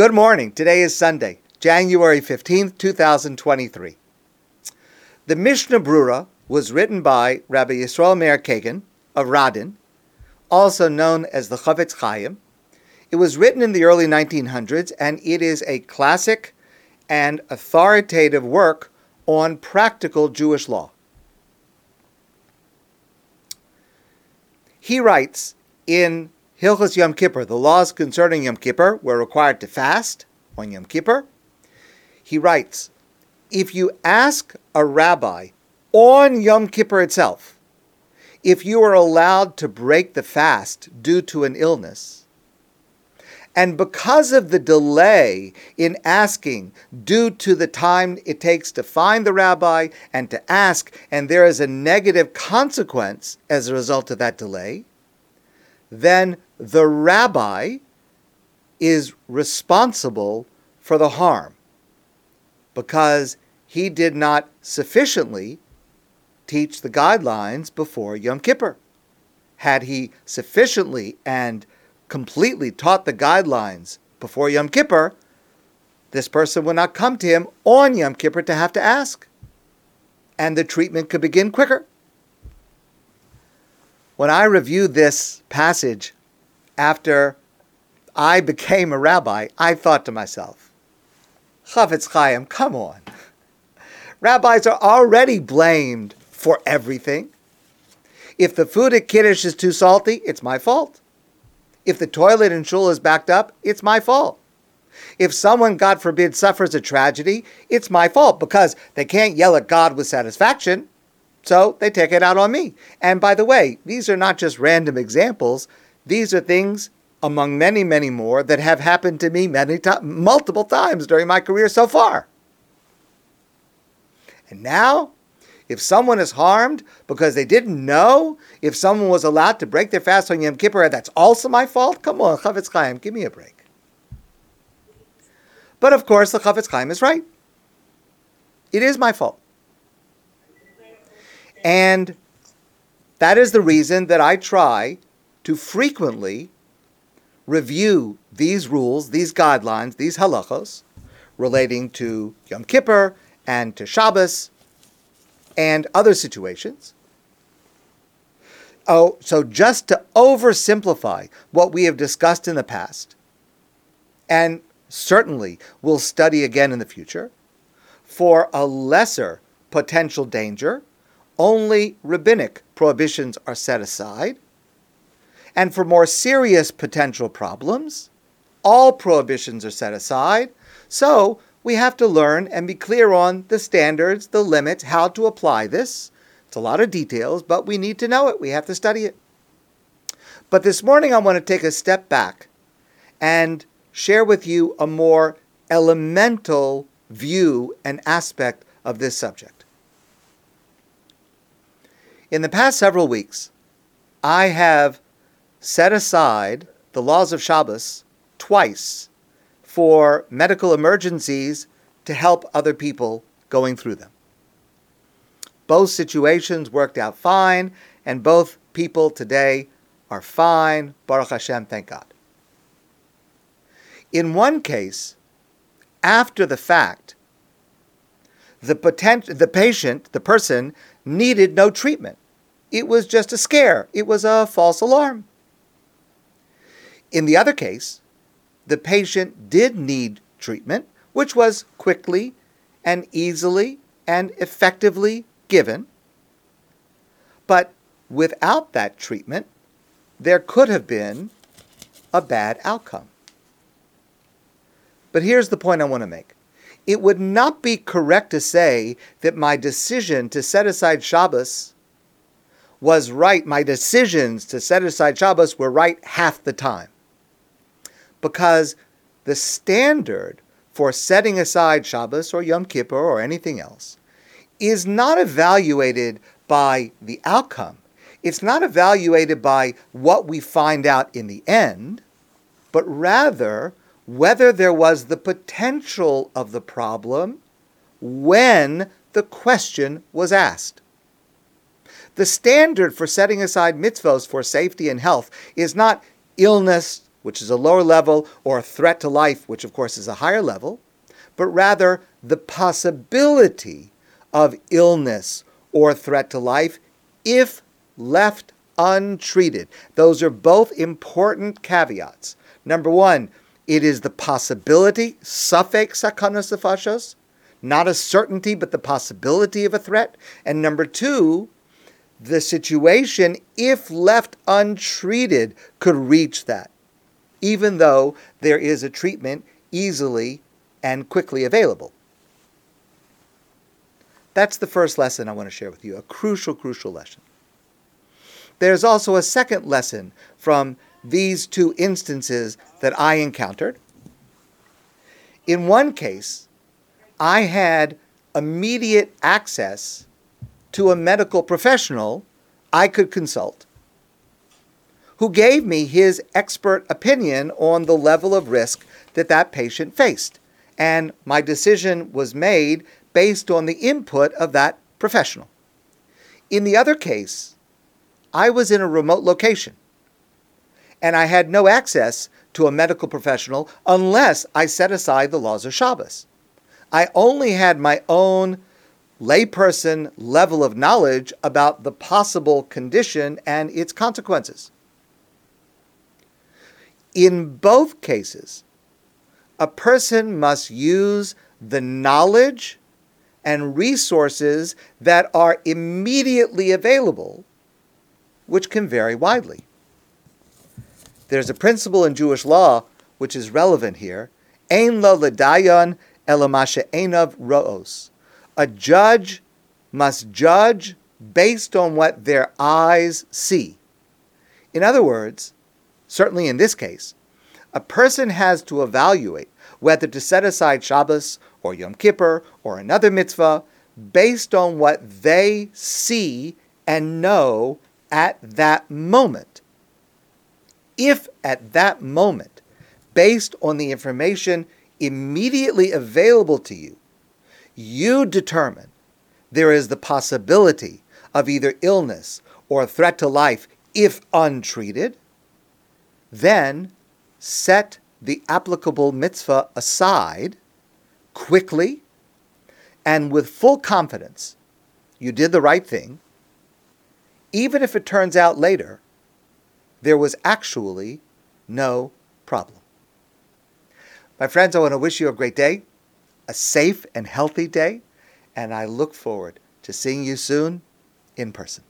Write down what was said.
Good morning. Today is Sunday, January 15th, 2023. The Mishnah Berurah was written by Rabbi Yisrael Meir Kagan of Radin, also known as the Chavetz Chaim. It was written in the early 1900s, and it is a classic and authoritative work on practical Jewish law. He writes in Hilchus Yom Kippur, the laws concerning Yom Kippur, were required to fast on Yom Kippur. He writes, if you ask a rabbi on Yom Kippur itself, if you are allowed to break the fast due to an illness, and because of the delay in asking due to the time it takes to find the rabbi and to ask, and there is a negative consequence as a result of that delay, then the rabbi is responsible for the harm because he did not sufficiently teach the guidelines before Yom Kippur. Had he sufficiently and completely taught the guidelines before Yom Kippur, this person would not come to him on Yom Kippur to have to ask, and the treatment could begin quicker. When I reviewed this passage after I became a rabbi, I thought to myself, Chavetz Chaim, come on. Rabbis are already blamed for everything. If the food at Kiddush is too salty, it's my fault. If the toilet in Shul is backed up, it's my fault. If someone, God forbid, suffers a tragedy, it's my fault because they can't yell at God with satisfaction. So they take it out on me. And by the way, these are not just random examples. These are things, among many, many more, that have happened to me multiple times during my career so far. And now, if someone is harmed because they didn't know, if someone was allowed to break their fast on Yom Kippur, that's also my fault? Come on, Chavetz Chaim, give me a break. But of course, the Chavetz Chaim is right. It is my fault. And that is the reason that I try to frequently review these rules, these guidelines, these halakhos relating to Yom Kippur and to Shabbos and other situations. So just to oversimplify what we have discussed in the past, and certainly we'll study again in the future, for a lesser potential danger, only rabbinic prohibitions are set aside. And for more serious potential problems, all prohibitions are set aside. So we have to learn and be clear on the standards, the limits, how to apply this. It's a lot of details, but we need to know it. We have to study it. But this morning, I want to take a step back and share with you a more elemental view and aspect of this subject. In the past several weeks, I have set aside the laws of Shabbos twice for medical emergencies to help other people going through them. Both situations worked out fine, and both people today are fine. Baruch Hashem, thank God. In one case, after the fact, the person needed no treatment. It was just a scare. It was a false alarm. In the other case, the patient did need treatment, which was quickly and easily and effectively given. But without that treatment, there could have been a bad outcome. But here's the point I want to make. It would not be correct to say that my decision to set aside Shabbos was right. My decisions to set aside Shabbos were right half the time. Because the standard for setting aside Shabbos or Yom Kippur or anything else is not evaluated by the outcome. It's not evaluated by what we find out in the end, but rather whether there was the potential of the problem when the question was asked. The standard for setting aside mitzvos for safety and health is not illness which is a lower level, or a threat to life, which of course is a higher level, but rather the possibility of illness or threat to life if left untreated. Those are both important caveats. Number one, it is the possibility, safek sakana sufachos, not a certainty, but the possibility of a threat. And number two, the situation, if left untreated, could reach that, even though there is a treatment easily and quickly available. That's the first lesson I want to share with you, a crucial, crucial lesson. There's also a second lesson from these two instances that I encountered. In one case, I had immediate access to a medical professional I could consult, who gave me his expert opinion on the level of risk that that patient faced. And my decision was made based on the input of that professional. In the other case, I was in a remote location, and I had no access to a medical professional unless I set aside the laws of Shabbos. I only had my own layperson level of knowledge about the possible condition and its consequences. In both cases, a person must use the knowledge and resources that are immediately available, which can vary widely. There's a principle in Jewish law which is relevant here, Ein lo ledayan ela mah she'einav ro'ot. A judge must judge based on what their eyes see. In other words, certainly in this case, a person has to evaluate whether to set aside Shabbos or Yom Kippur or another mitzvah based on what they see and know at that moment. If at that moment, based on the information immediately available to you, you determine there is the possibility of either illness or a threat to life if untreated, then set the applicable mitzvah aside quickly and with full confidence you did the right thing, even if it turns out later there was actually no problem. My friends, I want to wish you a great day, a safe and healthy day, and I look forward to seeing you soon in person.